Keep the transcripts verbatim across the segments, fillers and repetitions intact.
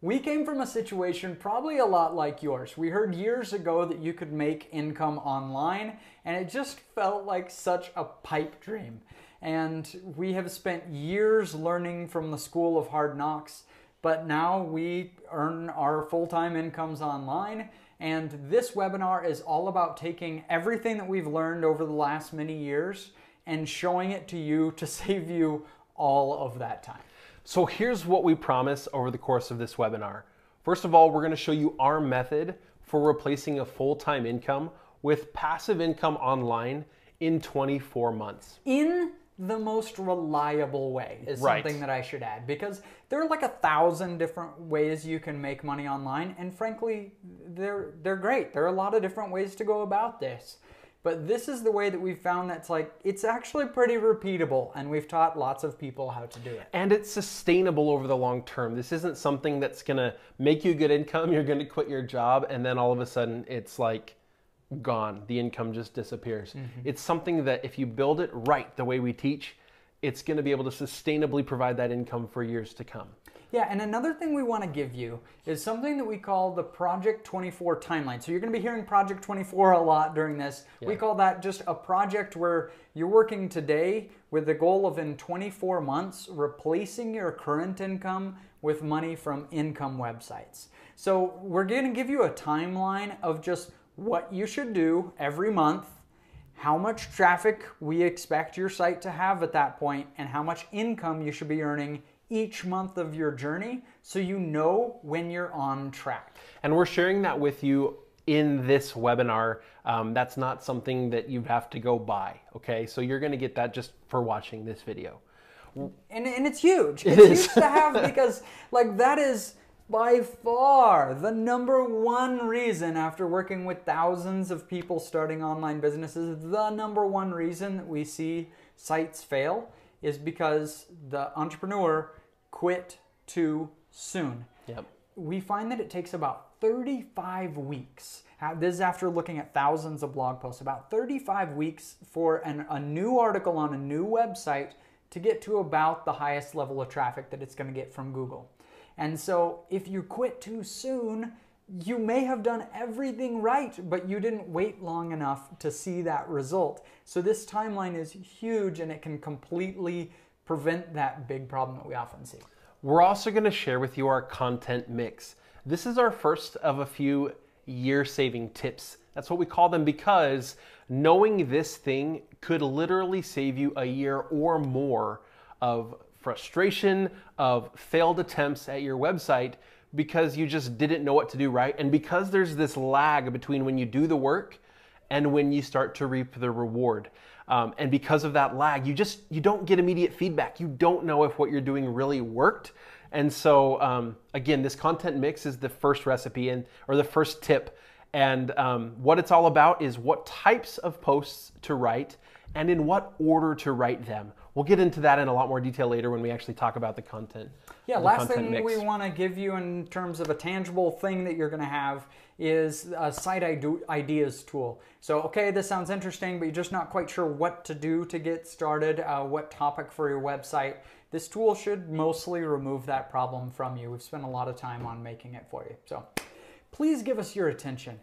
We came from a situation probably a lot like yours. We heard years ago that you could make income online, and it just felt like such a pipe dream. And we have spent years learning from the school of hard knocks, but now we earn our full-time incomes online. And this webinar is all about taking everything that we've learned over the last many years and showing it to you to save you all of that time. So here's what we promise over the course of this webinar. First of all, we're going to show you our method for replacing a full-time income with passive income online in twenty-four months. In the most reliable way is right. Something that I should add, because there are like a thousand different ways you can make money online, and frankly, they're, they're great. There are a lot of different ways to go about this, but this is the way that we've found that's like, it's actually pretty repeatable, and we've taught lots of people how to do it. And it's sustainable over the long term. This isn't something that's gonna make you good income, you're gonna quit your job, and then all of a sudden it's like, gone. The income just disappears. Mm-hmm. It's something that if you build it right the way we teach, it's going to be able to sustainably provide that income for years to come. Yeah, and another thing we want to give you is something that we call the Project twenty-four timeline. So you're going to be hearing Project twenty-four a lot during this. Yeah. We call that just a project where you're working today with the goal of in twenty-four months replacing your current income with money from income websites. So we're going to give you a timeline of just what you should do every month, how much traffic we expect your site to have at that point, and how much income you should be earning each month of your journey so you know when you're on track. And we're sharing that with you in this webinar. Um, that's not something that you have to go buy, okay? So you're gonna get that just for watching this video. And, and it's huge. It's it is. huge to have, because like that is, by far, the number one reason, after working with thousands of people starting online businesses, the number one reason that we see sites fail is because the entrepreneur quit too soon. Yep. We find that it takes about thirty-five weeks. This is after looking at thousands of blog posts, about thirty-five weeks for an, a new article on a new website to get to about the highest level of traffic that it's going to get from Google. And so if you quit too soon, you may have done everything right, but you didn't wait long enough to see that result. So this timeline is huge, and it can completely prevent that big problem that we often see. We're also going to share with you our content mix. This is our first of a few year-saving tips. That's what we call them, because knowing this thing could literally save you a year or more of frustration, of failed attempts at your website because you just didn't know what to do right, and because there's this lag between when you do the work and when you start to reap the reward. Um, and because of that lag, you just you don't get immediate feedback. You don't know if what you're doing really worked. And so um, again, this content mix is the first recipe and or the first tip. And um, what it's all about is what types of posts to write and in what order to write them. We'll get into that in a lot more detail later when we actually talk about the content. Yeah, last thing we want to give you in terms of a tangible thing that you're going to have is a site ideas tool. So, okay, this sounds interesting, but you're just not quite sure what to do to get started, uh, what topic for your website. This tool should mostly remove that problem from you. We've spent a lot of time on making it for you. So please give us your attention.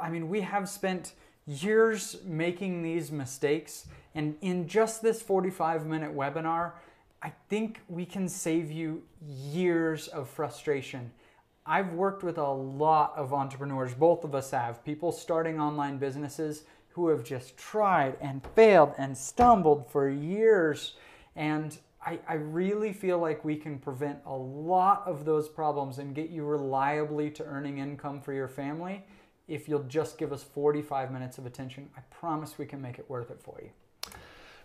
I mean, we have spent years making these mistakes, and in just this forty-five minute webinar, I think we can save you years of frustration. I've worked with a lot of entrepreneurs, both of us have, people starting online businesses who have just tried and failed and stumbled for years, and I, I really feel like we can prevent a lot of those problems and get you reliably to earning income for your family if you'll just give us forty-five minutes of attention. I promise we can make it worth it for you.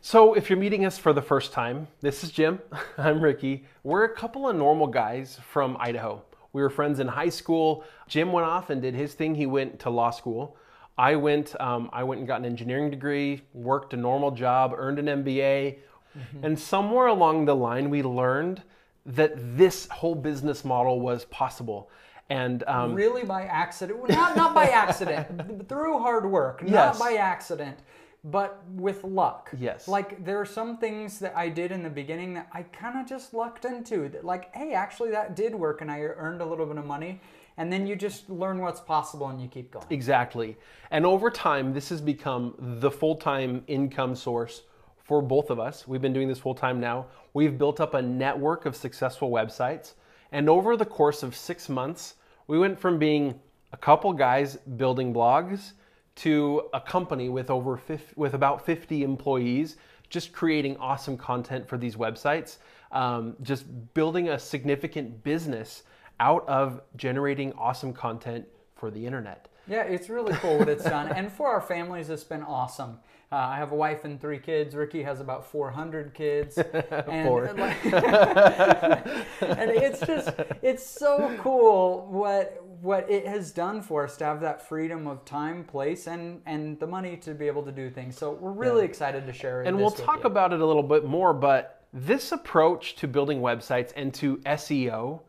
So if you're meeting us for the first time, this is Jim, I'm Ricky. We're a couple of normal guys from Idaho. We were friends in high school. Jim went off and did his thing. He went to law school. I went, um, I went and got an engineering degree, worked a normal job, earned an M B A. Mm-hmm. And somewhere along the line, we learned that this whole business model was possible. And um, really by accident, not, not by accident, through hard work, not yes. by accident, but with luck. Yes. Like, there are some things that I did in the beginning that I kind of just lucked into. That, like, hey, actually that did work and I earned a little bit of money. And then you just learn what's possible and you keep going. Exactly. And over time, this has become the full-time income source for both of us. We've been doing this full-time now. We've built up a network of successful websites. And over the course of six months, we went from being a couple guys building blogs to a company with over fifty, with about fifty employees, just creating awesome content for these websites, um, just building a significant business out of generating awesome content for the internet. Yeah, it's really cool what it's done. And for our families, it's been awesome. Uh, I have a wife and three kids. Ricky has about four hundred kids. And, Four. and it's just, it's so cool what what it has done for us to have that freedom of time, place, and, and the money to be able to do things. So we're really yeah. excited to share it. And we'll talk you. about it a little bit more, but this approach to building websites and to S E O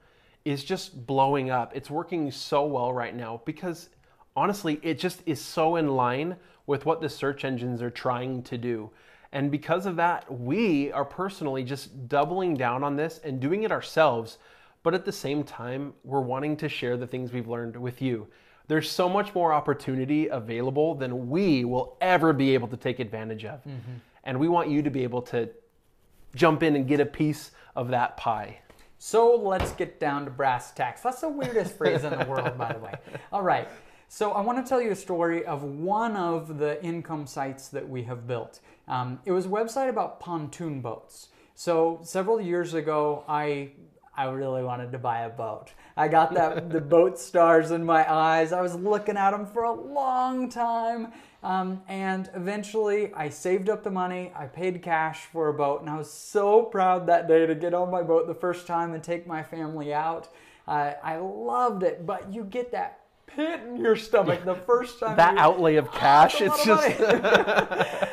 is just blowing up. It's working so well right now because honestly, it just is so in line with what the search engines are trying to do. And because of that, we are personally just doubling down on this and doing it ourselves. But at the same time, we're wanting to share the things we've learned with you. There's so much more opportunity available than we will ever be able to take advantage of. Mm-hmm. And we want you to be able to jump in and get a piece of that pie. So let's get down to brass tacks. That's the weirdest phrase in the world, by the way. All right. So I want to tell you a story of one of the income sites that we have built. Um, it was a website about pontoon boats. So several years ago, I I really wanted to buy a boat. I got that the boat stars in my eyes. I was looking at them for a long time. Um, and eventually I saved up the money, I paid cash for a boat, and I was so proud that day to get on my boat the first time and take my family out. Uh, I loved it, but you get that pit in your stomach the first time. That outlay of cash, it's just...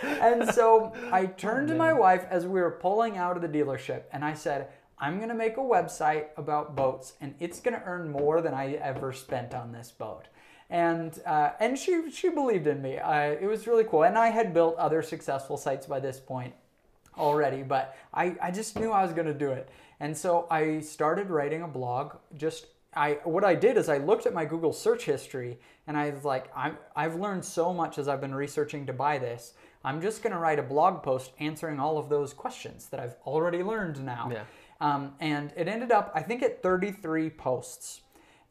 And so I turned to my wife as we were pulling out of the dealership and I said, I'm gonna make a website about boats and it's gonna earn more than I ever spent on this boat. And uh, and she she believed in me. I, it was really cool. And I had built other successful sites by this point already, but I, I just knew I was gonna do it. And so I started writing a blog. Just I what I did is I looked at my Google search history and I was like, I'm, I've learned so much as I've been researching to buy this. I'm just gonna write a blog post answering all of those questions that I've already learned now. Yeah. Um, and it ended up, I think, at thirty-three posts.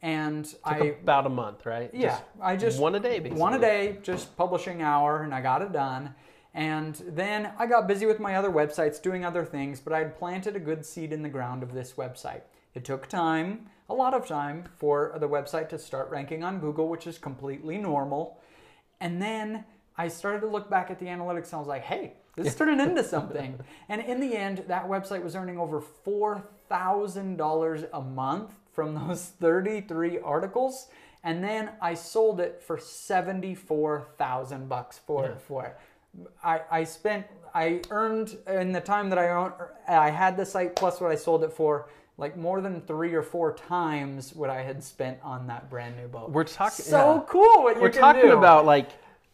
And Took I about a month, right? Yeah, just I just one a day, basically. One a day, just publishing hour, and I got it done. And then I got busy with my other websites, doing other things, but I had planted a good seed in the ground of this website. It took time, a lot of time, for the website to start ranking on Google, which is completely normal. And then I started to look back at the analytics, and I was like, hey, this is turning into something. And in the end, that website was earning over four thousand dollars a month from those thirty-three articles. And then I sold it for seventy-four thousand bucks for it. For it. I, I spent, I earned in the time that I owned, I had the site plus what I sold it for, like more than three or four times what I had spent on that brand new boat. We're talking so yeah. cool. What We're you can talking do. about like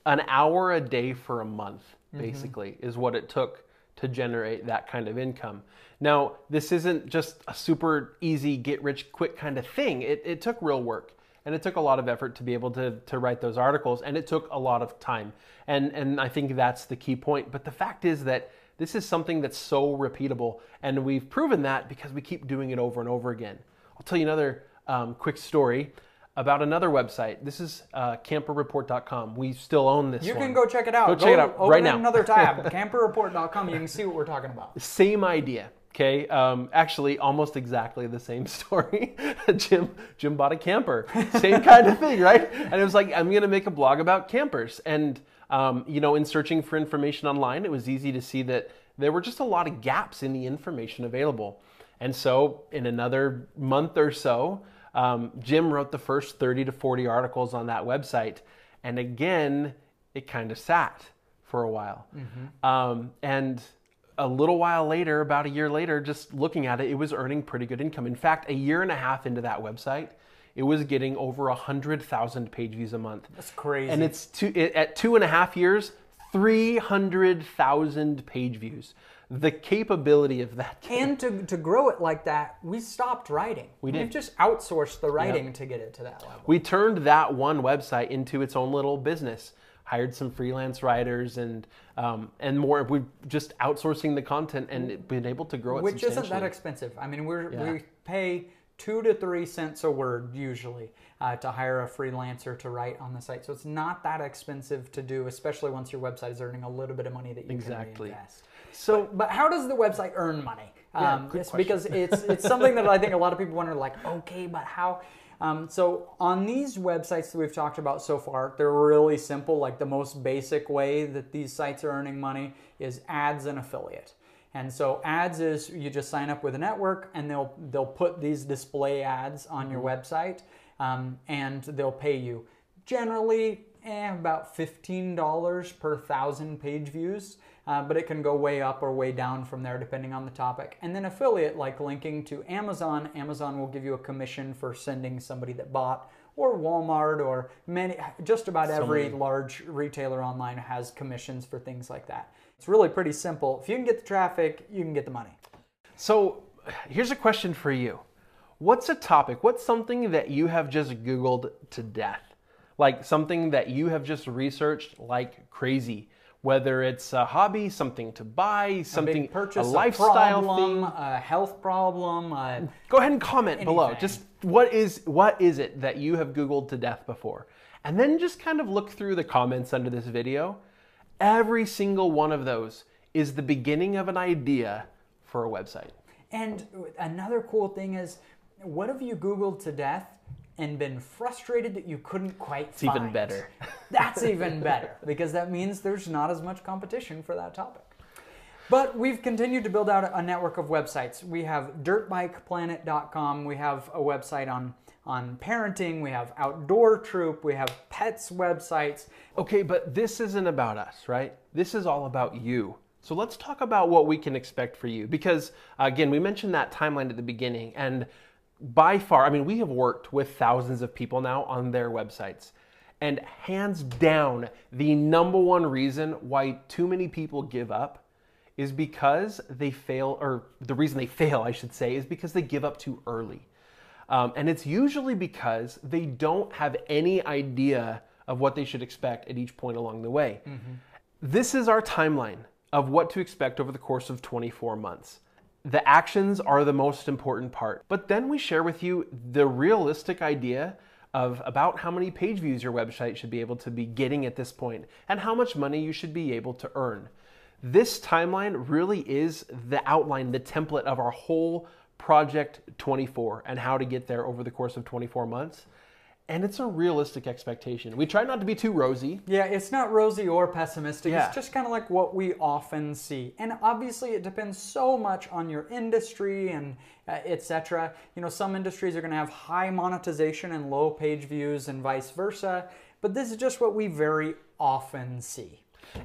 an hour a day for a month. Basically, mm-hmm. is what it took to generate that kind of income. Now, this isn't just a super easy, get rich quick kind of thing. It, it took real work and it took a lot of effort to be able to, to write those articles, and it took a lot of time. And, and I think that's the key point. But the fact is that this is something that's so repeatable, and we've proven that because we keep doing it over and over again. I'll tell you another um, quick story about another website. This is uh, camper report dot com. We still own this You one. can go check it out. Go, go check it out open right now. Another tab, camper report dot com. You can see what we're talking about. Same idea, okay? Um, actually, almost exactly the same story. Jim, Jim bought a camper. Same kind of thing, right? And it was like, I'm going to make a blog about campers. And, um, you know, in searching for information online, it was easy to see that there were just a lot of gaps in the information available. And so in another month or so, Um, Jim wrote the first thirty to forty articles on that website. And again, it kind of sat for a while. Mm-hmm. Um, and a little while later, about a year later, just looking at it, it was earning pretty good income. In fact, a year and a half into that website, it was getting over one hundred thousand page views a month. That's crazy. And it's two, it, at two and a half years, three hundred thousand page views. The capability of that. And to, to grow it like that, we stopped writing. We did. We've just outsourced the writing yep. to get it to that level. We turned that one website into its own little business. Hired some freelance writers and um, and more. We're just outsourcing the content and been able to grow it substantially. Which isn't that expensive. I mean, we're, yeah. we pay two to three cents a word usually uh, to hire a freelancer to write on the site. So it's not that expensive to do, especially once your website is earning a little bit of money that you exactly. can reinvest. So, but, but how does the website earn money? Yeah, um, yes, because it's it's something that I think a lot of people wonder, like, okay, but how? Um, so on these websites that we've talked about so far, they're really simple. Like the most basic way that these sites are earning money is ads and affiliate. And so ads is you just sign up with a network and they'll they'll put these display ads on your website, um, and they'll pay you generally eh, about fifteen dollars per thousand page views. Uh, but it can go way up or way down from there depending on the topic. And then affiliate, like linking to Amazon. Amazon will give you a commission for sending somebody that bought, or Walmart, or many, just about so every many. large retailer online has commissions for things like that. It's really pretty simple. If you can get the traffic, you can get the money. So here's a question for you. What's a topic? What's something that you have just Googled to death? Like something that you have just researched like crazy? Whether it's a hobby, something to buy, something, a, big purchase, a lifestyle a problem, thing, a health problem. A Go ahead and comment anything. below. Just what is what is it that you have Googled to death before? And then just kind of look through the comments under this video. Every single one of those is the beginning of an idea for a website. And another cool thing is, what have you Googled to death and been frustrated that you couldn't quite it's find. It's even better. That's even better, because that means there's not as much competition for that topic. But we've continued to build out a network of websites. We have dirt bike planet dot com. We have a website on, on parenting. We have outdoor troop. We have pets websites. Okay, but this isn't about us, right? This is all about you. So let's talk about what we can expect for you, because again, we mentioned that timeline at the beginning, and by far, I mean, we have worked with thousands of people now on their websites, and hands down, the number one reason why too many people give up is because they fail, or the reason they fail, I should say, is because they give up too early. Um, and it's usually because they don't have any idea of what they should expect at each point along the way. Mm-hmm. This is our timeline of what to expect over the course of twenty-four months. The actions are the most important part, but then we share with you the realistic idea of about how many page views your website should be able to be getting at this point and how much money you should be able to earn. This timeline really is the outline, the template of our whole Project twenty-four and how to get there over the course of twenty-four months. And it's a realistic expectation. We try not to be too rosy. Yeah, it's not rosy or pessimistic. Yeah. It's just kind of like what we often see. And obviously it depends so much on your industry and uh, et cetera. You know, some industries are gonna have high monetization and low page views and vice versa, but this is just what we very often see.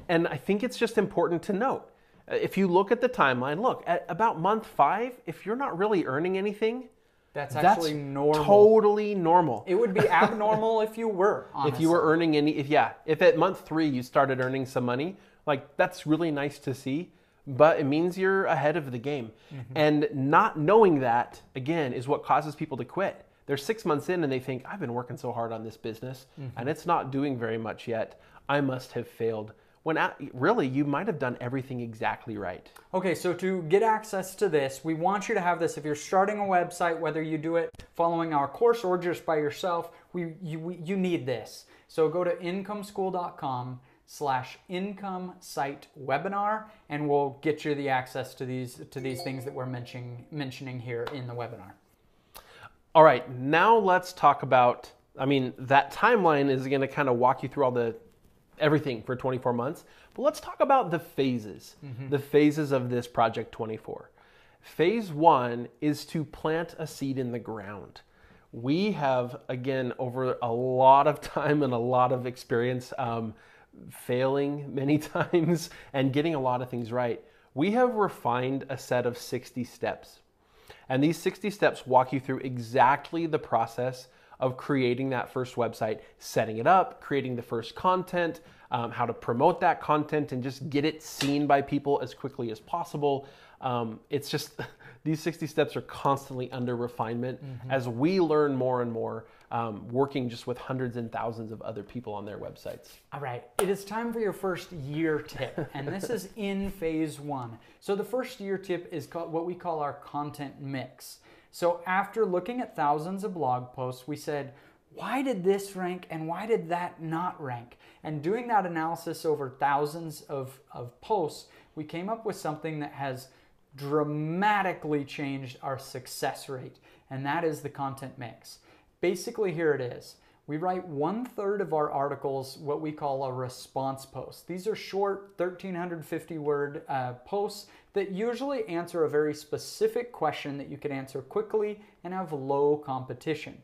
And I think it's just important to note, if you look at the timeline, look, at about month five, if you're not really earning anything, That's actually That's normal. Totally normal. It would be abnormal if you were, honestly. If you were earning any, if, yeah. If at month three you started earning some money, like that's really nice to see, but it means you're ahead of the game. Mm-hmm. And not knowing that, again, is what causes people to quit. They're six months in and they think, I've been working so hard on this business mm-hmm. and it's not doing very much yet. I must have failed. When at, really, you might have done everything exactly right. Okay, so to get access to this, we want you to have this. If you're starting a website, whether you do it following our course or just by yourself, we you, we, you need this. So go to income school dot com slash income site webinar, and we'll get you the access to these to these things that we're mentioning mentioning here in the webinar. All right, now let's talk about, I mean, that timeline is going to kind of walk you through all the everything for twenty-four months. But let's talk about the phases, mm-hmm. the phases of this Project twenty-four. Phase one is to plant a seed in the ground. We have, again, over a lot of time and a lot of experience, um, failing many times and getting a lot of things right. We have refined a set of sixty steps. And these sixty steps walk you through exactly the process of creating that first website, setting it up, creating the first content, um, how to promote that content and just get it seen by people as quickly as possible. Um, it's just, these sixty steps are constantly under refinement mm-hmm. as we learn more and more, um, working just with hundreds and thousands of other people on their websites. All right, it is time for your first year tip, and this is in phase one. So the first year tip is called what we call our content mix. So after looking at thousands of blog posts, we said, why did this rank and why did that not rank? And doing that analysis over thousands of, of posts, we came up with something that has dramatically changed our success rate, and that is the content mix. Basically, here it is. We write one third of our articles what we call a response post. These are short thirteen fifty word uh, posts that usually answer a very specific question that you can answer quickly and have low competition.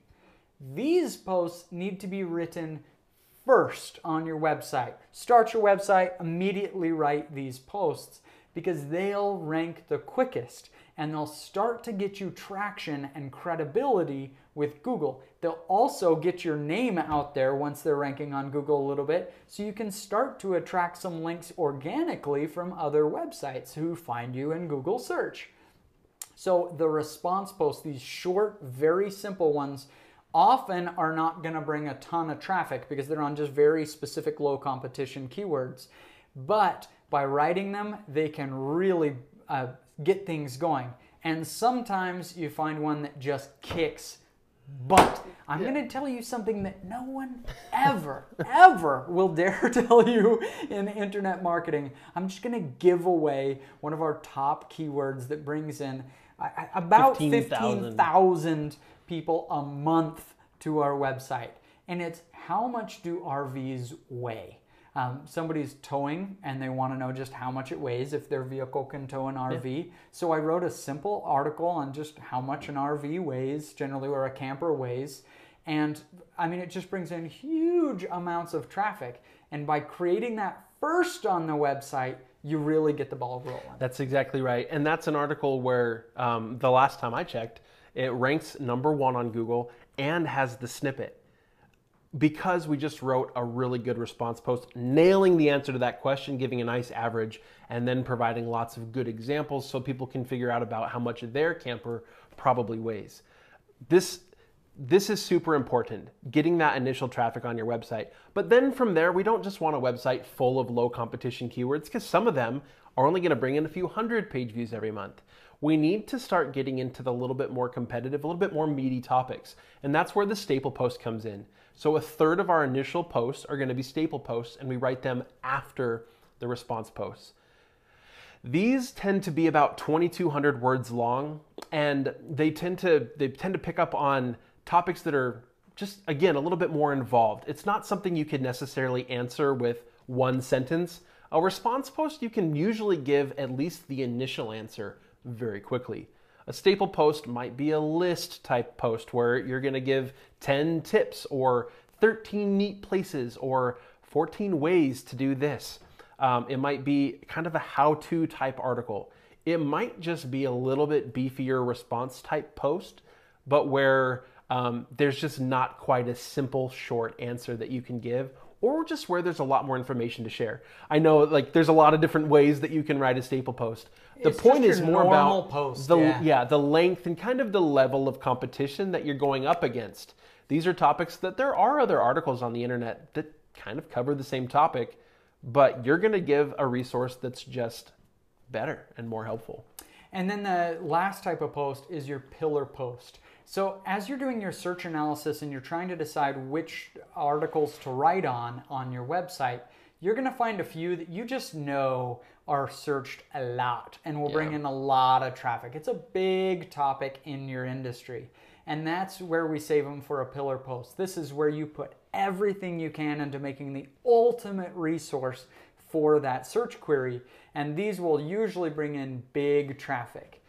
These posts need to be written first on your website. Start your website, immediately write these posts, because they'll rank the quickest and they'll start to get you traction and credibility with Google. They'll also get your name out there once they're ranking on Google a little bit, so you can start to attract some links organically from other websites who find you in Google search. So the response posts, these short, very simple ones, often are not gonna bring a ton of traffic because they're on just very specific low competition keywords. But by writing them, they can really uh, get things going. And sometimes you find one that just kicks butt. I'm yeah. going to tell you something that no one ever, ever will dare tell you in internet marketing. I'm just going to give away one of our top keywords that brings in uh, about fifteen thousand people a month to our website. And it's, how much do R Vs weigh? Um, somebody's towing and they want to know just how much it weighs, if their vehicle can tow an R V. Yeah. So I wrote a simple article on just how much an R V weighs, generally, or a camper weighs. And I mean, it just brings in huge amounts of traffic. And by creating that first on the website, you really get the ball rolling. That's exactly right. And that's an article where um, the last time I checked, it ranks number one on Google and has the snippet, because we just wrote a really good response post, nailing the answer to that question, giving a nice average, and then providing lots of good examples so people can figure out about how much their camper probably weighs. This, this is super important, getting that initial traffic on your website. But then from there, we don't just want a website full of low competition keywords, because some of them are only gonna bring in a few hundred page views every month. We need to start getting into the little bit more competitive, a little bit more meaty topics. And that's where the staple post comes in. So a third of our initial posts are going to be staple posts, and we write them after the response posts. These tend to be about twenty-two hundred words long, and they tend to they tend to pick up on topics that are just, again, a little bit more involved. It's not something you could necessarily answer with one sentence. A response post, you can usually give at least the initial answer very quickly. A staple post might be a list type post where you're going to give ten tips or thirteen neat places or fourteen ways to do this. Um, it might be kind of a how-to type article. It might just be a little bit beefier response type post, but where um, there's just not quite a simple short answer that you can give, or just where there's a lot more information to share. I know, like, there's a lot of different ways that you can write a staple post. The it's point is more about post, the, yeah. yeah, the length and kind of the level of competition that you're going up against. These are topics that there are other articles on the internet that kind of cover the same topic, but you're gonna give a resource that's just better and more helpful. And then the last type of post is your pillar post. So as you're doing your search analysis and you're trying to decide which articles to write on on your website, you're going to find a few that you just know are searched a lot and will yeah. bring in a lot of traffic. It's a big topic in your industry. And that's where we save them for a pillar post. This is where you put everything you can into making the ultimate resource for that search query. And these will usually bring in big traffic.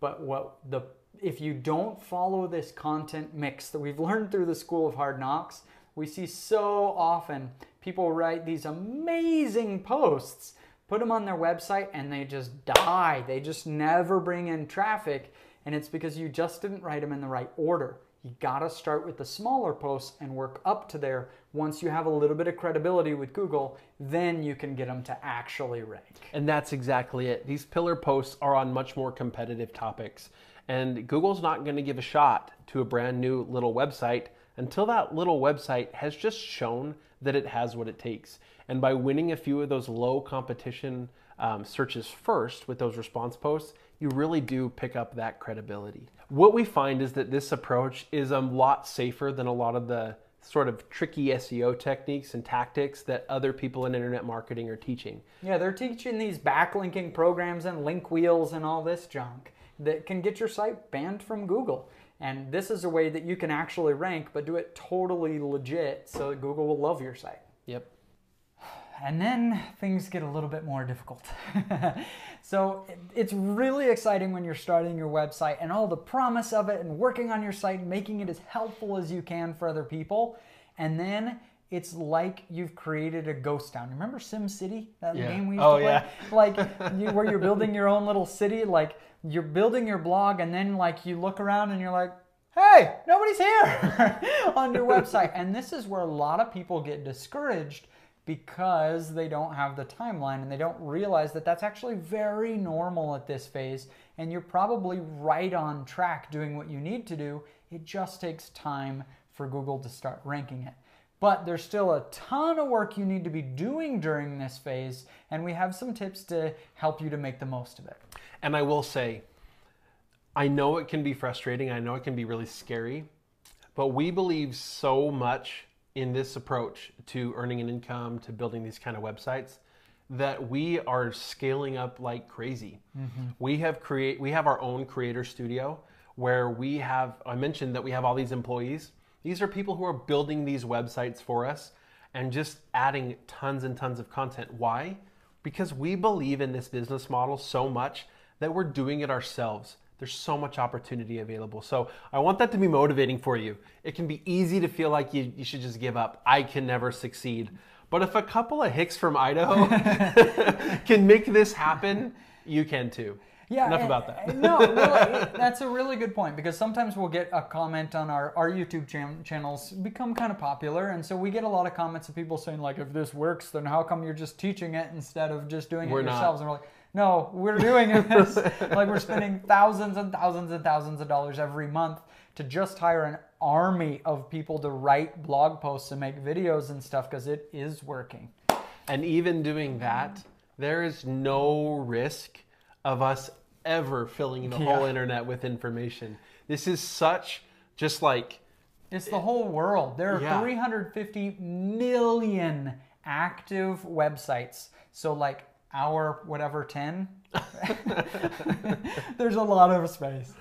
But what the if you don't follow this content mix that we've learned through the School of Hard Knocks, we see so often people write these amazing posts, put them on their website, and they just die. They just never bring in traffic, and it's because you just didn't write them in the right order. You gotta start with the smaller posts and work up to there. Once you have a little bit of credibility with Google, then you can get them to actually rank. And that's exactly it. These pillar posts are on much more competitive topics. And Google's not gonna give a shot to a brand new little website until that little website has just shown that it has what it takes. And by winning a few of those low competition um, searches first with those response posts, you really do pick up that credibility. What we find is that this approach is a lot safer than a lot of the sort of tricky S E O techniques and tactics that other people in internet marketing are teaching. Yeah, they're teaching these backlinking programs and link wheels and all this junk that can get your site banned from Google. And this is a way that you can actually rank, but do it totally legit so that Google will love your site. Yep. And then things get a little bit more difficult. So it's really exciting when you're starting your website and all the promise of it and working on your site and making it as helpful as you can for other people. And then it's like you've created a ghost town. Remember SimCity, that yeah. game we used oh, to play? Yeah. Like you, where you're building your own little city, like you're building your blog and then like you look around and you're like, hey, nobody's here on your website. And this is where a lot of people get discouraged because they don't have the timeline and they don't realize that that's actually very normal at this phase, and you're probably right on track doing what you need to do. It just takes time for Google to start ranking it. But there's still a ton of work you need to be doing during this phase, and we have some tips to help you to make the most of it. And I will say, I know it can be frustrating, I know it can be really scary, but we believe so much in this approach to earning an income, to building these kind of websites, that we are scaling up like crazy. Mm-hmm. We have create, we have our own creator studio where we have, I mentioned that we have all these employees. These are people who are building these websites for us and just adding tons and tons of content. Why? Because we believe in this business model so much that we're doing it ourselves. There's so much opportunity available. So I want that to be motivating for you. It can be easy to feel like you, you should just give up. I can never succeed. But if a couple of hicks from Idaho can make this happen, you can too. Yeah, Enough and, about that. No, really, that's a really good point, because sometimes we'll get a comment on our, our YouTube channel channels become kind of popular. And so we get a lot of comments of people saying like, if this works, then how come you're just teaching it instead of just doing we're it yourselves? Not. And we're like, no, we're doing this. Like we're spending thousands and thousands and thousands of dollars every month to just hire an army of people to write blog posts and make videos and stuff, because it is working. And even doing that, there is no risk of us ever filling the yeah. whole internet with information. This is such just like... It's the whole world. There are yeah. three hundred fifty million active websites. So like our whatever ten, there's a lot of space.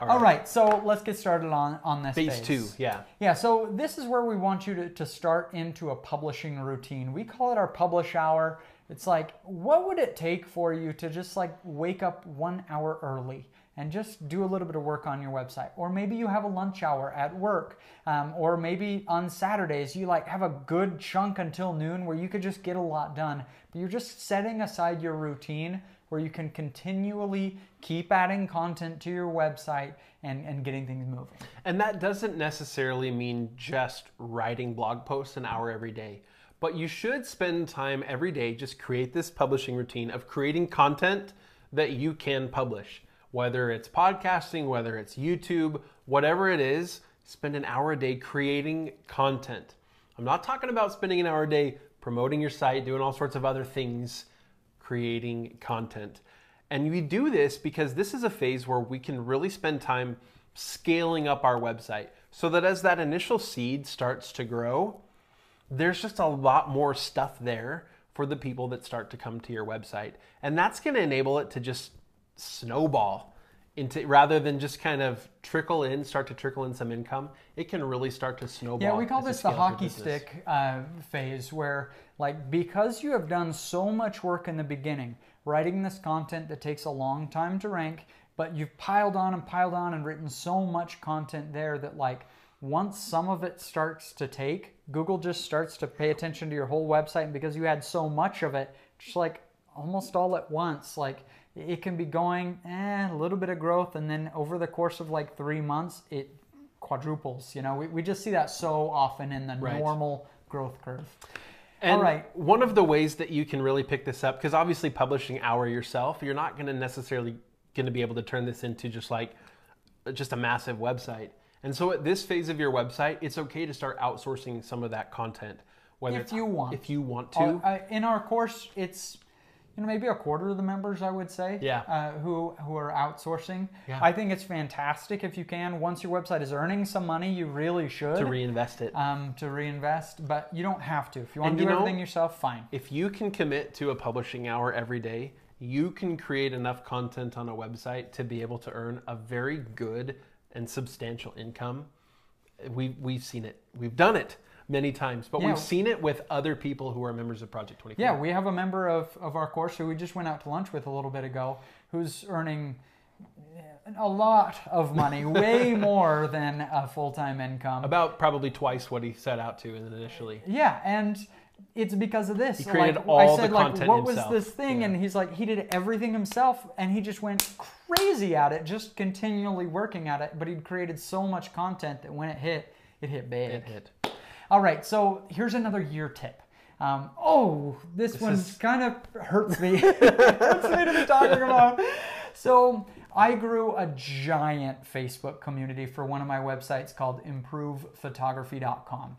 All right. All right, so let's get started on, on this phase. Phase two, yeah. Yeah, so this is where we want you to, to start into a publishing routine. We call it our publish hour. It's like, what would it take for you to just like wake up one hour early and just do a little bit of work on your website? Or maybe you have a lunch hour at work, um, or maybe on Saturdays you like have a good chunk until noon where you could just get a lot done, but you're just setting aside your routine where you can continually keep adding content to your website and, and getting things moving. And that doesn't necessarily mean just writing blog posts an hour every day. But you should spend time every day, just create this publishing routine of creating content that you can publish. Whether it's podcasting, whether it's YouTube, whatever it is, spend an hour a day creating content. I'm not talking about spending an hour a day promoting your site, doing all sorts of other things, creating content. And we do this because this is a phase where we can really spend time scaling up our website so that as that initial seed starts to grow, there's just a lot more stuff there for the people that start to come to your website. And that's going to enable it to just snowball into, rather than just kind of trickle in, start to trickle in some income. It can really start to snowball. Yeah, we call this the hockey stick uh, phase, where like, because you have done so much work in the beginning, writing this content that takes a long time to rank, but you've piled on and piled on and written so much content there that like, once some of it starts to take, Google just starts to pay attention to your whole website. And because you had so much of it, just like almost all at once, like it can be going, eh, a little bit of growth. And then over the course of like three months, it quadruples. You know, we, we just see that so often in the right. normal growth curve. And all right. one of the ways that you can really pick this up, because obviously publishing hour yourself, you're not going to necessarily going to be able to turn this into just like just a massive website. And so at this phase of your website, it's okay to start outsourcing some of that content. Whether if you want. If you want to. Uh, in our course, it's you know, maybe a quarter of the members, I would say, yeah. uh, who, who are outsourcing. Yeah. I think it's fantastic if you can. Once your website is earning some money, you really should. To reinvest it. Um, to reinvest, but you don't have to. If you want and to do you know, everything yourself, fine. If you can commit to a publishing hour every day, you can create enough content on a website to be able to earn a very good and substantial income. We, we've seen it. We've done it. Many times, but yeah. we've seen it with other people who are members of Project twenty-four. Yeah, we have a member of, of our course who we just went out to lunch with a little bit ago who's earning a lot of money, way more than a full-time income. About probably twice what he set out to initially. Yeah, and it's because of this. He created like, all I said, the like, content what himself. was this thing? Yeah. And he's like, he did everything himself, and he just went crazy at it, just continually working at it, but he'd created so much content that when it hit, it hit big. It hit. All right, so here's another year tip. Um, oh, this, this one is... kind of hurts me. Hurts me to be talking about. So I grew a giant Facebook community for one of my websites called improve photography dot com.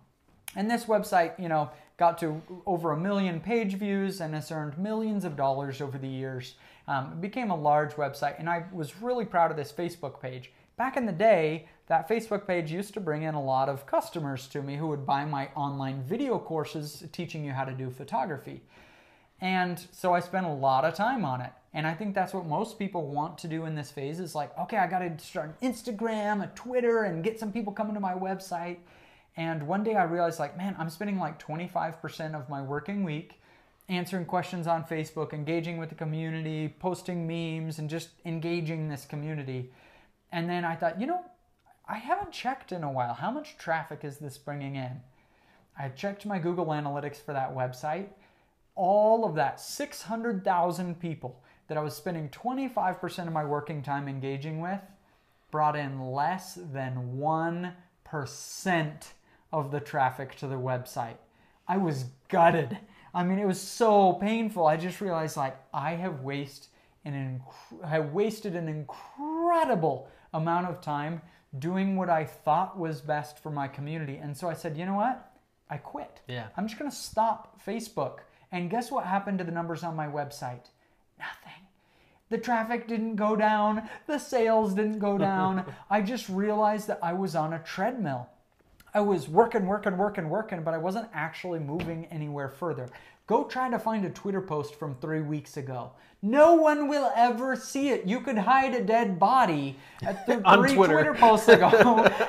And this website, you know, got to over a million page views and has earned millions of dollars over the years. Um, it became a large website, and I was really proud of this Facebook page. Back in the day, that Facebook page used to bring in a lot of customers to me who would buy my online video courses teaching you how to do photography. And so I spent a lot of time on it. And I think that's what most people want to do in this phase is like, okay, I got to start an Instagram, a Twitter, and get some people coming to my website. And one day I realized like, man, I'm spending like twenty-five percent of my working week answering questions on Facebook, engaging with the community, posting memes, and just engaging this community. And then I thought, you know, I haven't checked in a while. How much traffic is this bringing in? I checked my Google Analytics for that website. All of that, six hundred thousand people that I was spending twenty-five percent of my working time engaging with brought in less than one percent of the traffic to the website. I was gutted. I mean, it was so painful. I just realized like I have wasted an, inc- I wasted an incredible amount of time doing what I thought was best for my community. And so I said, you know what? I quit. Yeah. I'm just going to stop Facebook. And guess what happened to the numbers on my website? Nothing. The traffic didn't go down. The sales didn't go down. I just realized that I was on a treadmill. I was working, working, working, working, but I wasn't actually moving anywhere further. Go try to find a Twitter post from three weeks ago. No one will ever see it. You could hide a dead body at the three Twitter. Twitter posts ago,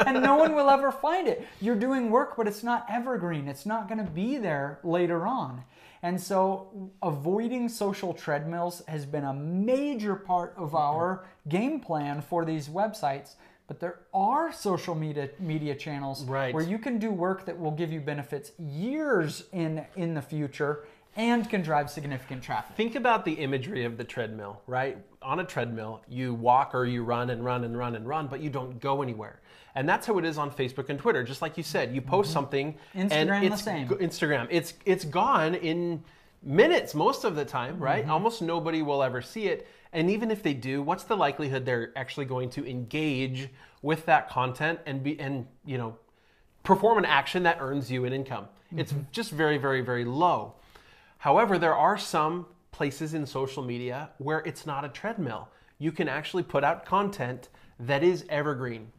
and no one will ever find it. You're doing work, but it's not evergreen. It's not going to be there later on. And so avoiding social treadmills has been a major part of our game plan for these websites. But there are social media media channels right. where you can do work that will give you benefits years in, in the future and can drive significant traffic. Think about the imagery of the treadmill, right? On a treadmill, you walk or you run and run and run and run, but you don't go anywhere. And that's how it is on Facebook and Twitter. Just like you said, you post mm-hmm. something. Instagram, and it's the same. Instagram, it's, it's gone in minutes most of the time, right? Mm-hmm. Almost nobody will ever see it. And even if they do, what's the likelihood they're actually going to engage with that content and be and you know perform an action that earns you an income? Mm-hmm. It's just very, very, very low. However, there are some places in social media where it's not a treadmill. You can actually put out content that is evergreen.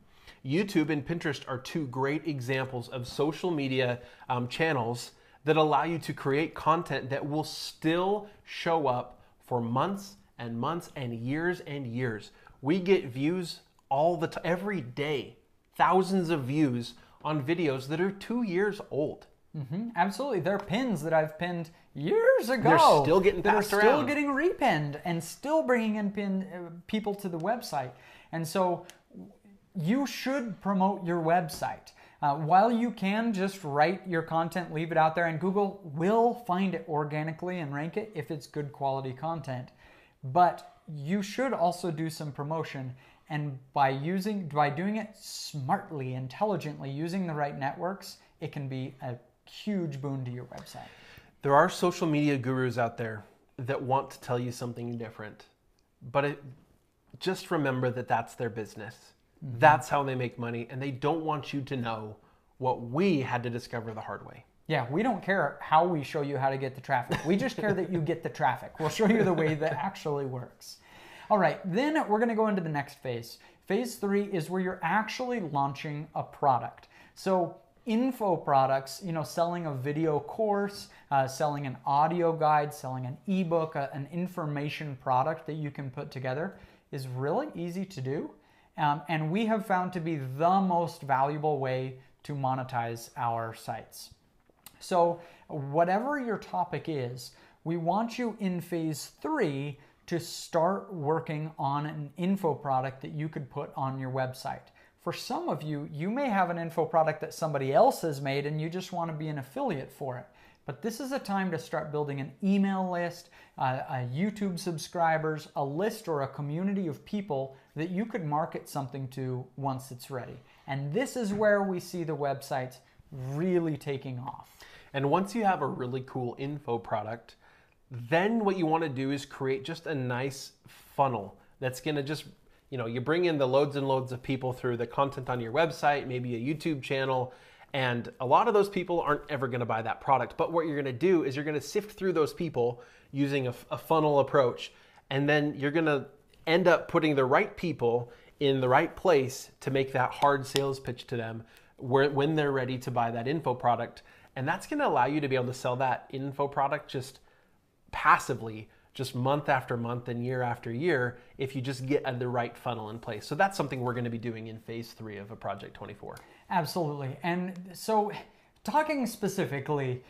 YouTube and Pinterest are two great examples of social media um, channels that allow you to create content that will still show up for months and months and years and years. We get views all the time, every day, thousands of views on videos that are two years old. Mm-hmm. Absolutely, there are pins that I've pinned years ago. They're still getting passed around. They're still getting repinned and still bringing in pin, uh, people to the website. And so you should promote your website. Uh, while you can, just write your content, leave it out there, and Google will find it organically and rank it if it's good quality content. But you should also do some promotion. And by using, by doing it smartly, intelligently, using the right networks, it can be a huge boon to your website. There are social media gurus out there that want to tell you something different, but it, just remember that that's their business. Mm-hmm. That's how they make money, and they don't want you to know what we had to discover the hard way. Yeah, we don't care how we show you how to get the traffic. We just care that you get the traffic. We'll show you the way that actually works. All right, then we're going to go into the next phase. Phase three is where you're actually launching a product. So info products, you know, selling a video course, uh, selling an audio guide, selling an ebook, uh, an information product that you can put together is really easy to do. Um, and we have found to be the most valuable way to monetize our sites. So whatever your topic is, we want you in phase three to start working on an info product that you could put on your website. For some of you, you may have an info product that somebody else has made and you just want to be an affiliate for it. But this is a time to start building an email list, uh, a YouTube subscribers, a list or a community of people that you could market something to once it's ready. And this is where we see the websites really taking off. And once you have a really cool info product, then what you want to do is create just a nice funnel that's going to just, you know, you bring in the loads and loads of people through the content on your website, maybe a YouTube channel, and a lot of those people aren't ever going to buy that product. But what you're going to do is you're going to sift through those people using a, a funnel approach, and then you're going to end up putting the right people in the right place to make that hard sales pitch to them where, when they're ready to buy that info product. And that's going to allow you to be able to sell that info product just passively, just month after month and year after year, if you just get the right funnel in place. So that's something we're going to be doing in phase three of a Project twenty-four. Absolutely. And so talking specifically,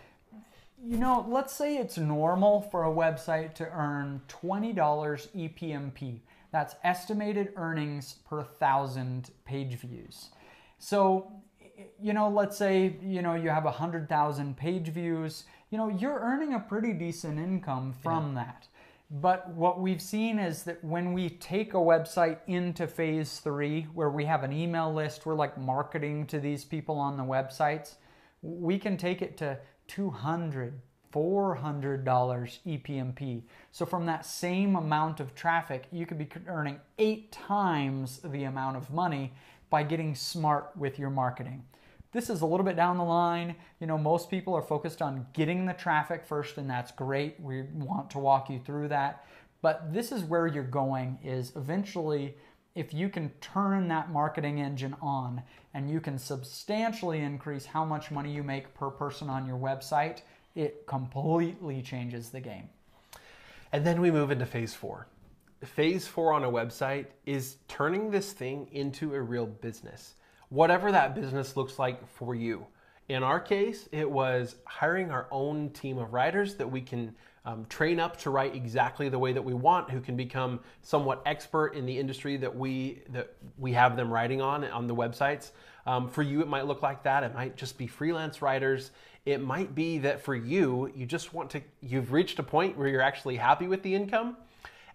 you know, let's say it's normal for a website to earn twenty dollars E P M P. That's estimated earnings per thousand page views. So, you know, let's say, you know, you have one hundred thousand page views. You know, you're earning a pretty decent income from yeah. that. But what we've seen is that when we take a website into phase three, where we have an email list, we're like marketing to these people on the websites, we can take it to two hundred, four hundred dollars E P M P. So from that same amount of traffic, you could be earning eight times the amount of money by getting smart with your marketing. This is a little bit down the line. You know, most people are focused on getting the traffic first, and that's great. We want to walk you through that. But this is where you're going is eventually, if you can turn that marketing engine on and you can substantially increase how much money you make per person on your website, it completely changes the game. And then we move into phase four. Phase four on a website is turning this thing into a real business. Whatever that business looks like for you. In our case, it was hiring our own team of writers that we can um, train up to write exactly the way that we want, who can become somewhat expert in the industry that we that we have them writing on, on the websites. Um, for you, it might look like that. It might just be freelance writers. It might be that for you, you just want to, you've reached a point where you're actually happy with the income,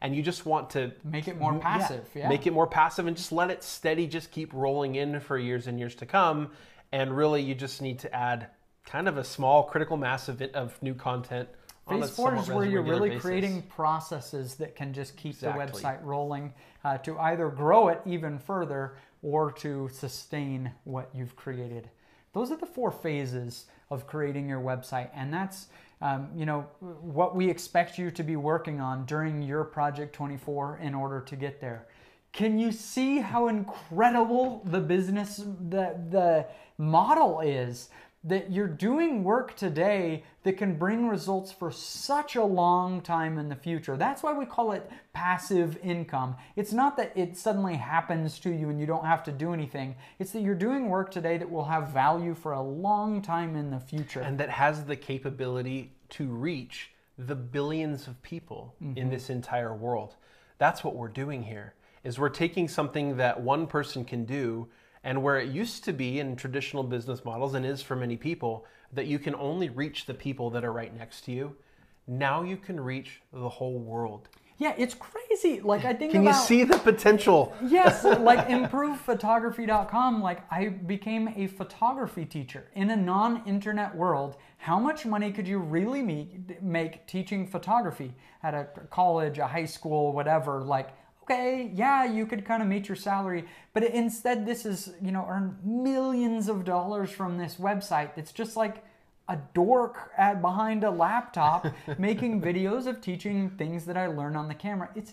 and you just want to make it more passive, yeah, yeah. make it more passive and just let it steady, just keep rolling in for years and years to come. And really you just need to add kind of a small critical mass of, it, of new content. Phase four is where you're really basis. creating processes that can just keep exactly. the website rolling uh, to either grow it even further or to sustain what you've created. Those are the four phases of creating your website. And that's, Um, you know, what we expect you to be working on during your Project twenty-four in order to get there. Can you see how incredible the business, the, the model is? That you're doing work today that can bring results for such a long time in the future. That's why we call it passive income. It's not that it suddenly happens to you and you don't have to do anything. It's that you're doing work today that will have value for a long time in the future. And that has the capability to reach the billions of people mm-hmm. in this entire world. That's what we're doing here, is we're taking something that one person can do, and where it used to be in traditional business models, and is for many people, that you can only reach the people that are right next to you. Now you can reach the whole world. Yeah, it's crazy. Like I think Can about, you see the potential? Yes, like improve photography dot com, like I became a photography teacher. In a non-internet world, how much money could you really meet, make teaching photography at a college, a high school, whatever? Like, okay, yeah, you could kind of meet your salary, but instead this is, you know, earn millions of dollars from this website that's just like a dork at behind a laptop making videos of teaching things that I learn on the camera. It's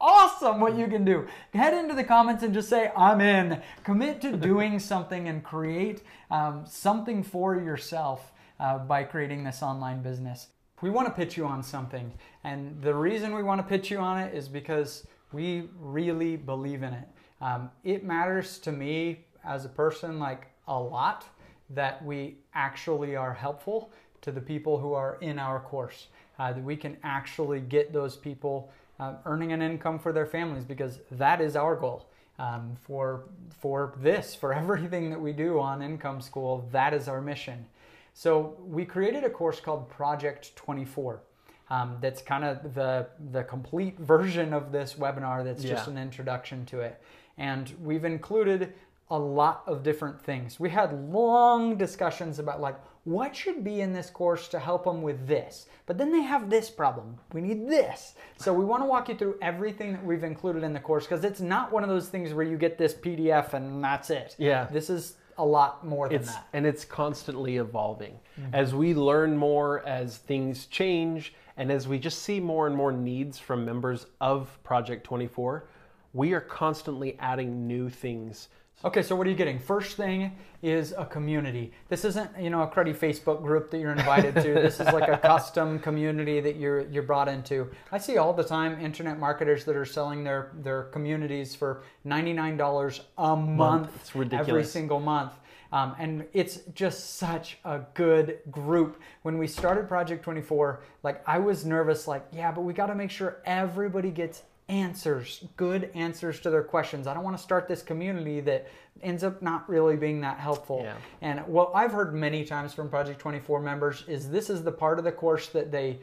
awesome what you can do. Head into the comments and just say, I'm in. Commit to doing something and create um, something for yourself uh, by creating this online business. We want to pitch you on something. And the reason we want to pitch you on it is because we really believe in it. Um, it matters to me as a person like a lot that we actually are helpful to the people who are in our course, uh, that we can actually get those people uh, earning an income for their families, because that is our goal um, for, for this, for everything that we do on Income School. That is our mission. So we created a course called Project twenty-four. Um, that's kind of the, the complete version of this webinar that's yeah. just an introduction to it. And we've included a lot of different things. We had long discussions about like, what should be in this course to help them with this? But then they have this problem. We need this. So we want to walk you through everything that we've included in the course, because it's not one of those things where you get this P D F and that's it. Yeah. This is a lot more than it's, that. And it's constantly evolving. Mm-hmm. As we learn more, as things change, and as we just see more and more needs from members of Project twenty-four, we are constantly adding new things. Okay, so what are you getting? First thing is a community. This isn't, you know, a cruddy Facebook group that you're invited to. This is like a custom community that you're you're brought into. I see all the time internet marketers that are selling their their communities for ninety-nine dollars a month, month. It's ridiculous. Every single month. Um, and it's just such a good group. When we started Project twenty-four, like I was nervous, like, yeah, but we got to make sure everybody gets answers, good answers to their questions. I don't want to start this community that ends up not really being that helpful. Yeah. And what I've heard many times from Project twenty-four members is this is the part of the course that they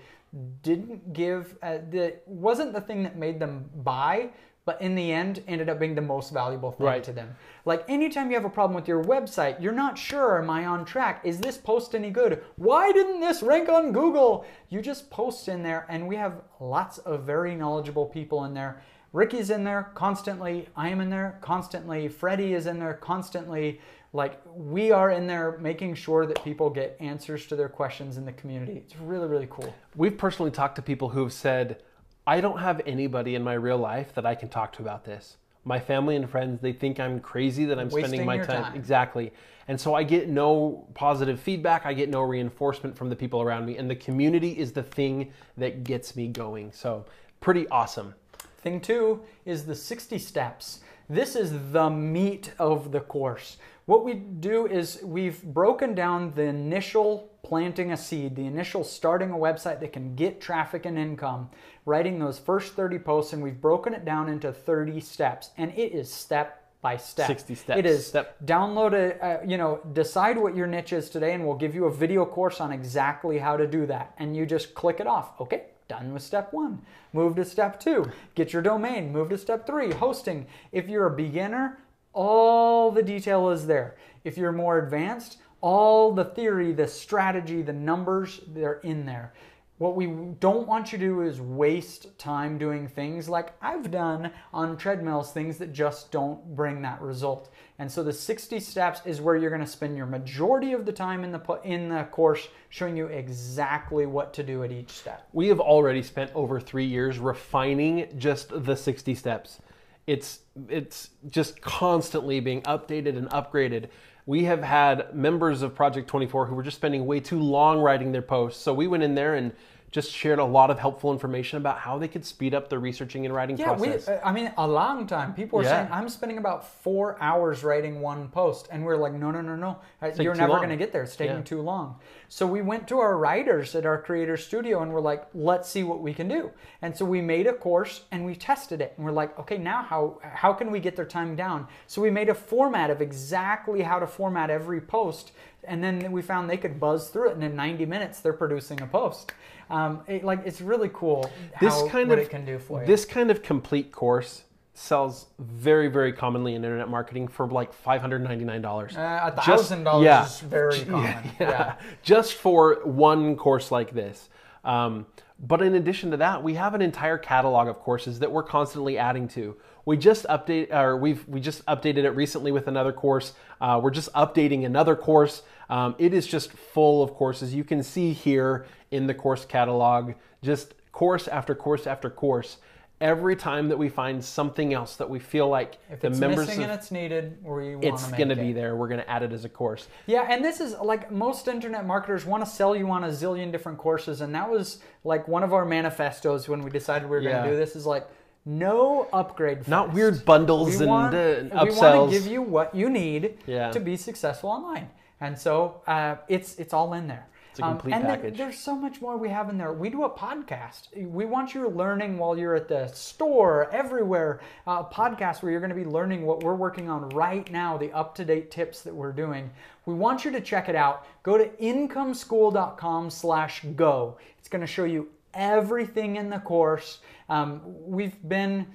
didn't give, uh, that wasn't the thing that made them buy, but in the end ended up being the most valuable thing right. to them. Like anytime you have a problem with your website, you're not sure, am I on track? Is this post any good? Why didn't this rank on Google? You just post in there, and we have lots of very knowledgeable people in there. Ricky's in there constantly. I am in there constantly. Freddie is in there constantly. Like we are in there making sure that people get answers to their questions in the community. It's really, really cool. We've personally talked to people who've said, I don't have anybody in my real life that I can talk to about this. My family and friends, they think I'm crazy that I'm Wasting spending my time. time. Exactly. And so I get no positive feedback. I get no reinforcement from the people around me. And the community is the thing that gets me going. So pretty awesome. Thing two is the sixty steps. This is the meat of the course. What we do is we've broken down the initial planting a seed, the initial starting a website that can get traffic and income, writing those first thirty posts, and we've broken it down into thirty steps, and it is step by step. sixty steps. It is step. Download a, uh, you know, decide what your niche is today, and we'll give you a video course on exactly how to do that, and you just click it off. Okay, done with step one. Move to step two. Get your domain. Move to step three, hosting. If you're a beginner, all the detail is there. If you're more advanced, all the theory, the strategy, the numbers, they're in there. What we don't want you to do is waste time doing things like I've done on treadmills, things that just don't bring that result. And so the sixty steps is where you're going to spend your majority of the time in the, in the course, showing you exactly what to do at each step. We have already spent over three years refining just the sixty steps. It's, it's just constantly being updated and upgraded. We have had members of Project twenty-four who were just spending way too long writing their posts. So we went in there and just shared a lot of helpful information about how they could speed up the researching and writing yeah, process. Yeah, I mean, a long time. People were yeah. saying, I'm spending about four hours writing one post. And we're like, no, no, no, no. It's You're never going to get there. It's taking yeah. too long. So we went to our writers at our creator studio and we're like, let's see what we can do. And so we made a course and we tested it. And we're like, okay, now how, how can we get their time down? So we made a format of exactly how to format every post. And then we found they could buzz through it. And in ninety minutes, they're producing a post. Um, um, it, like it's really cool how, this kind what of, it can do for you. This kind of complete course sells very, very commonly in internet marketing for like five hundred ninety-nine dollars. Uh, one thousand dollars yeah. is very common. Yeah, yeah. Yeah. Just for one course like this. Um, but in addition to that, we have an entire catalog of courses that we're constantly adding to. We just update, or we've we just updated it recently with another course. Uh, we're just updating another course. Um, it is just full of courses. You can see here in the course catalog, just course after course after course. Every time that we find something else that we feel like if the it's members missing of, and it's needed, we want it's to make gonna it. be there. We're gonna add it as a course. Yeah, and this is like most internet marketers want to sell you on a zillion different courses, and that was like one of our manifestos when we decided we were yeah. gonna do this. Is like no upgrade fest. Not weird bundles we want, and uh, upsells. We want to give you what you need yeah. to be successful online, and so uh, it's it's all in there. It's a complete um, and package. There, there's so much more we have in there. We do a podcast. We want you learning while you're at the store, everywhere. Uh, a podcast where you're going to be learning what we're working on right now, the up-to-date tips that we're doing. We want you to check it out. Go to income school dot com slash go. It's going to show you everything in the course. Um, we've been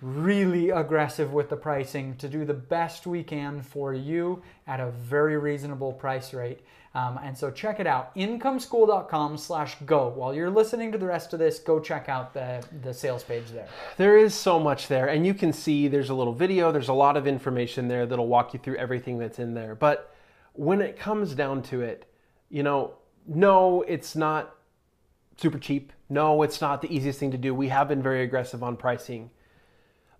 really aggressive with the pricing to do the best we can for you at a very reasonable price rate. Um, and so check it out, income school dot com slash go. While you're listening to the rest of this, go check out the, the sales page there. There is so much there. And you can see there's a little video. There's a lot of information there that'll walk you through everything that's in there. But when it comes down to it, you know, no, it's not super cheap. No, it's not the easiest thing to do. We have been very aggressive on pricing.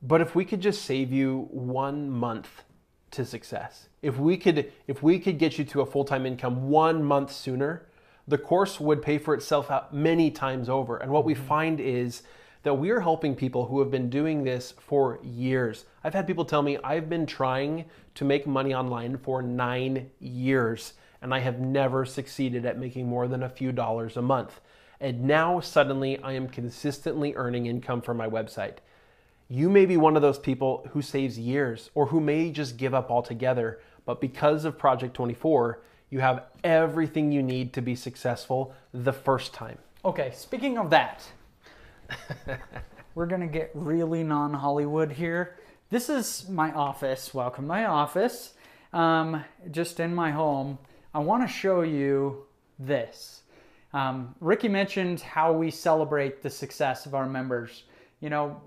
But if we could just save you one month to success. If we could if we could get you to a full-time income one month sooner, the course would pay for itself out many times over. And what we find is that we're helping people who have been doing this for years. I've had people tell me, I've been trying to make money online for nine years, and I have never succeeded at making more than a few dollars a month. And now suddenly I am consistently earning income from my website. You may be one of those people who saves years or who may just give up altogether, but because of Project twenty-four, you have everything you need to be successful the first time. Okay, speaking of that, we're gonna get really non-Hollywood here. This is my office, welcome to my office, um, just in my home. I wanna show you this. Um, Ricky mentioned how we celebrate the success of our members. You know,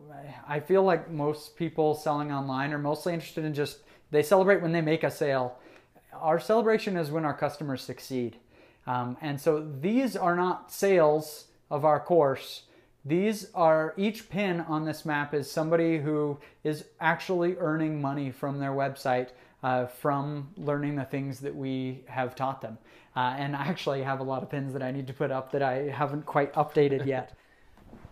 I feel like most people selling online are mostly interested in just, they celebrate when they make a sale. Our celebration is when our customers succeed. Um, and so these are not sales of our course. These are, each pin on this map is somebody who is actually earning money from their website uh, from learning the things that we have taught them. Uh, and I actually have a lot of pins that I need to put up that I haven't quite updated yet.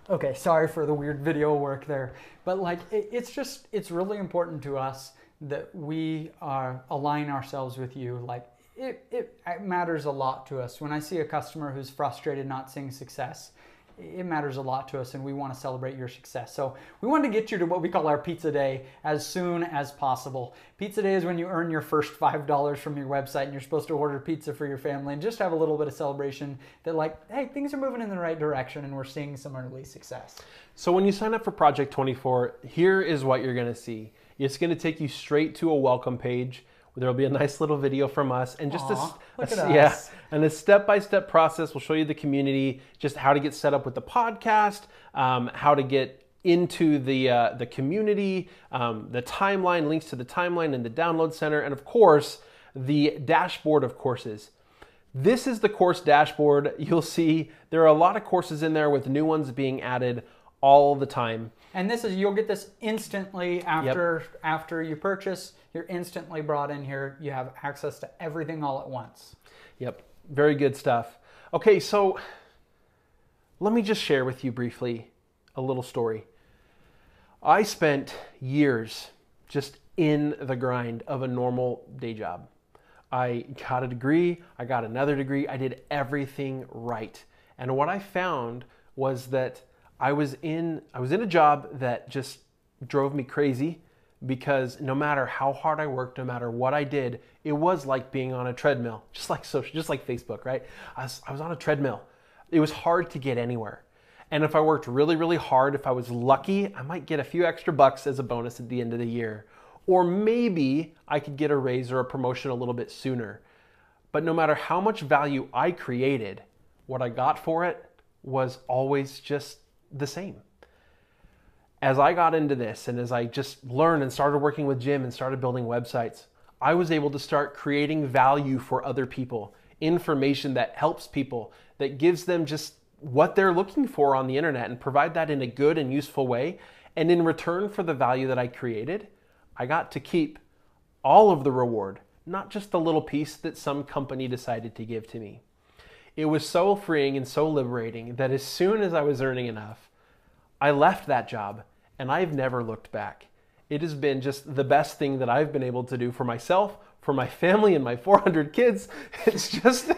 Okay, sorry for the weird video work there, but like it, it's just, it's really important to us that we are align ourselves with you. Like it, it, it matters a lot to us. When I see a customer who's frustrated not seeing success, it matters a lot to us and we want to celebrate your success. So we want to get you to what we call our pizza day as soon as possible. Pizza day is when you earn your first five dollars from your website and you're supposed to order pizza for your family and just have a little bit of celebration that like, hey, things are moving in the right direction and we're seeing some early success. So when you sign up for Project twenty-four, here is what you're going to see. It's going to take you straight to a welcome page. There'll be a nice little video from us and just Aww, a, a yeah, us. and a step-by-step process. We'll show you the community, just how to get set up with the podcast, um, how to get into the, uh, the community, um, the timeline, links to the timeline and the download center, and of course, the dashboard of courses. This is the course dashboard. You'll see there are a lot of courses in there with new ones being added all the time. And this is, you'll get this instantly after, yep. after you purchase. You're instantly brought in here. You have access to everything all at once. Yep, very good stuff. Okay, so let me just share with you briefly a little story. I spent years just in the grind of a normal day job. I got a degree, I got another degree, I did everything right. And what I found was that I was in, I was in a job that just drove me crazy because no matter how hard I worked, no matter what I did, it was like being on a treadmill, just like social, just like Facebook, right? I was, I was on a treadmill. It was hard to get anywhere. And if I worked really, really hard, if I was lucky, I might get a few extra bucks as a bonus at the end of the year. Or maybe I could get a raise or a promotion a little bit sooner. But no matter how much value I created, what I got for it was always just the same. As I got into this and as I just learned and started working with Jim and started building websites, I was able to start creating value for other people, information that helps people, that gives them just what they're looking for on the internet and provide that in a good and useful way. And in return for the value that I created, I got to keep all of the reward, not just the little piece that some company decided to give to me. It was so freeing and so liberating that as soon as I was earning enough, I left that job and I've never looked back. It has been just the best thing that I've been able to do for myself, for my family and my four hundred kids. It's just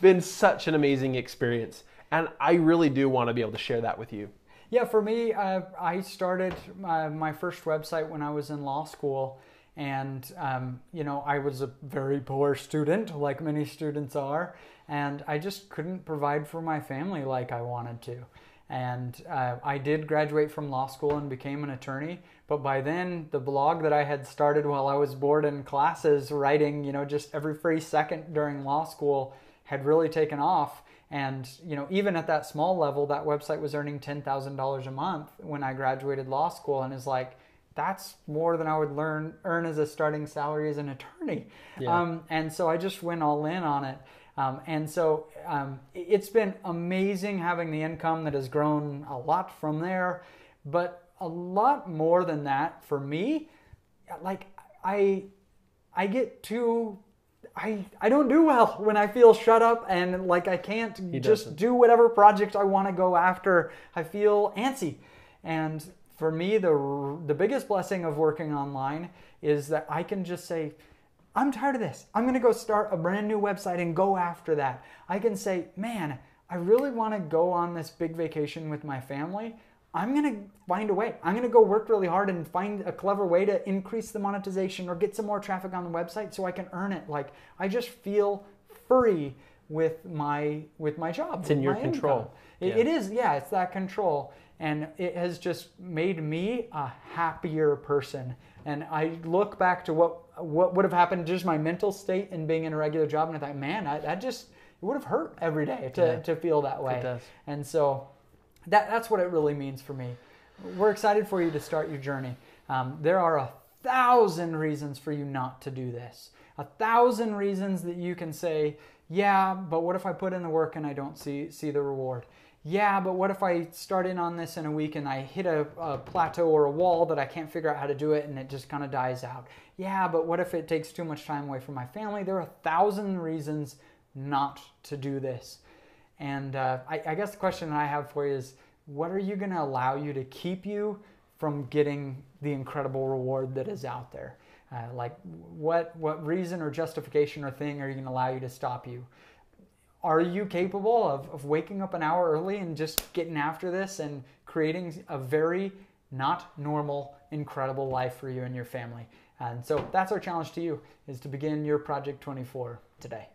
been such an amazing experience. And I really do want to be able to share that with you. Yeah, for me, uh, I started my, my first website when I was in law school. And, um, you know, I was a very poor student, like many students are. And I just couldn't provide for my family like I wanted to. And uh, I did graduate from law school and became an attorney. But by then, the blog that I had started while I was bored in classes, writing, you know, just every free second during law school, had really taken off. And, you know, even at that small level, that website was earning ten thousand dollars a month when I graduated law school, and is like, that's more than I would learn, earn as a starting salary as an attorney. Yeah. Um, and so I just went all in on it. Um, and so um, it's been amazing having the income that has grown a lot from there. But a lot more than that for me, like I, I get too... I, I don't do well when I feel shut up and like I can't just do whatever project I want to go after. I feel antsy. And for me, the, the biggest blessing of working online is that I can just say, I'm tired of this. I'm going to go start a brand new website and go after that. I can say, man, I really want to go on this big vacation with my family. I'm going to find a way. I'm going to go work really hard and find a clever way to increase the monetization or get some more traffic on the website so I can earn it. Like, I just feel free with my with my job. It's in your control. It, yeah. it is. Yeah, it's that control. And it has just made me a happier person. And I look back to what, what would have happened, just my mental state and being in a regular job. And I thought, man, I, that just it would have hurt every day to, yeah. to feel that way. It does. And so... That, that's what it really means for me. We're excited for you to start your journey. Um, there are a thousand reasons for you not to do this. A thousand reasons that you can say, yeah, but what if I put in the work and I don't see, see the reward? Yeah, but what if I start in on this in a week and I hit a, a plateau or a wall that I can't figure out how to do it and it just kind of dies out? Yeah, but what if it takes too much time away from my family? There are a thousand reasons not to do this. And uh, I, I guess the question that I have for you is, what are you going to allow you to keep you from getting the incredible reward that is out there? Uh, like, what, what reason or justification or thing are you going to allow you to stop you? Are you capable of, of waking up an hour early and just getting after this and creating a very not normal, incredible life for you and your family? And so that's our challenge to you, is to begin your Project twenty-four today.